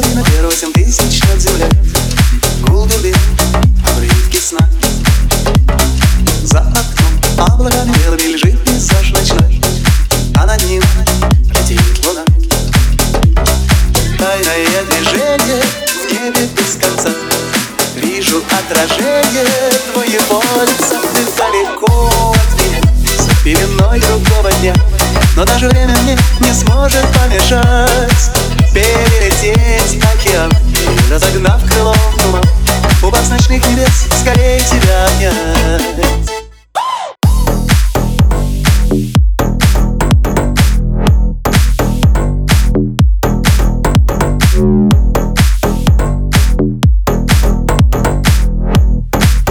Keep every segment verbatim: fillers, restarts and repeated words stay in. половина первых семь тысяч лет земля. Гул дубин, обрывки сна. За окном облаками белыми лежит пейзаж ночной, а над ним летит луна. Тайное движение в небе без конца. Вижу отражение твоего лица. Ты далеко от меня, за пеленой другого дня, но даже время мне не сможет помешать перелететь океан, разогнав крылом туман. У вас ночных небес скорее тебя обнять.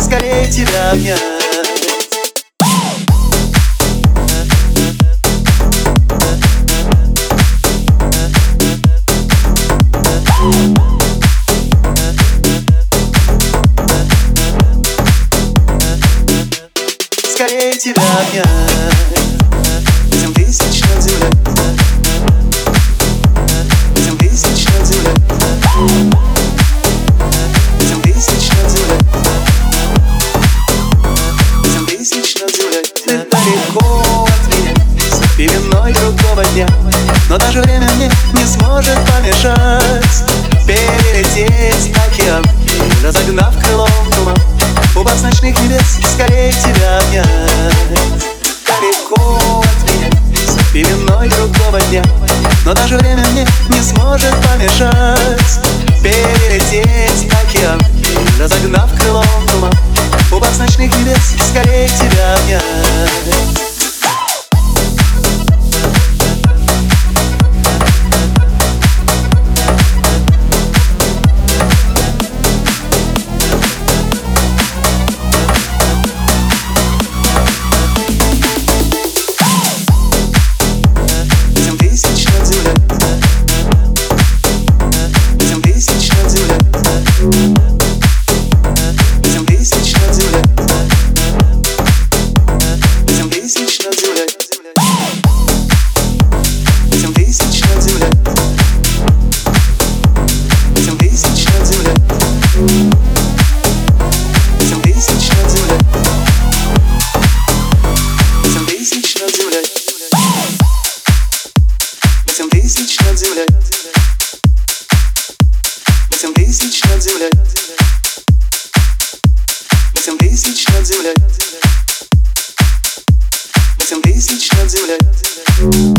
Скорее тебя обнять. Скорее тебя обнять. Семь тысяч лет земля. Семь тысяч лет земля. Семь тысяч лет земля. Семь тысяч лет земля. Ты далеко от меня, за пеленой другого дня, но даже время мне не сможет помешать перелететь океан, разогнав крылом туман. У вас ночных небес скорее тебя обнять. Далеко от меня, за пеленой другого дня, но даже время мне не сможет помешать перелететь океан, разогнав крылом туман. У вас ночных небес скорее тебя обнять. Восемь тысяч лет земля. Восемь тысяч лет земля. Восемь тысяч лет земля. Восемь тысяч лет земля.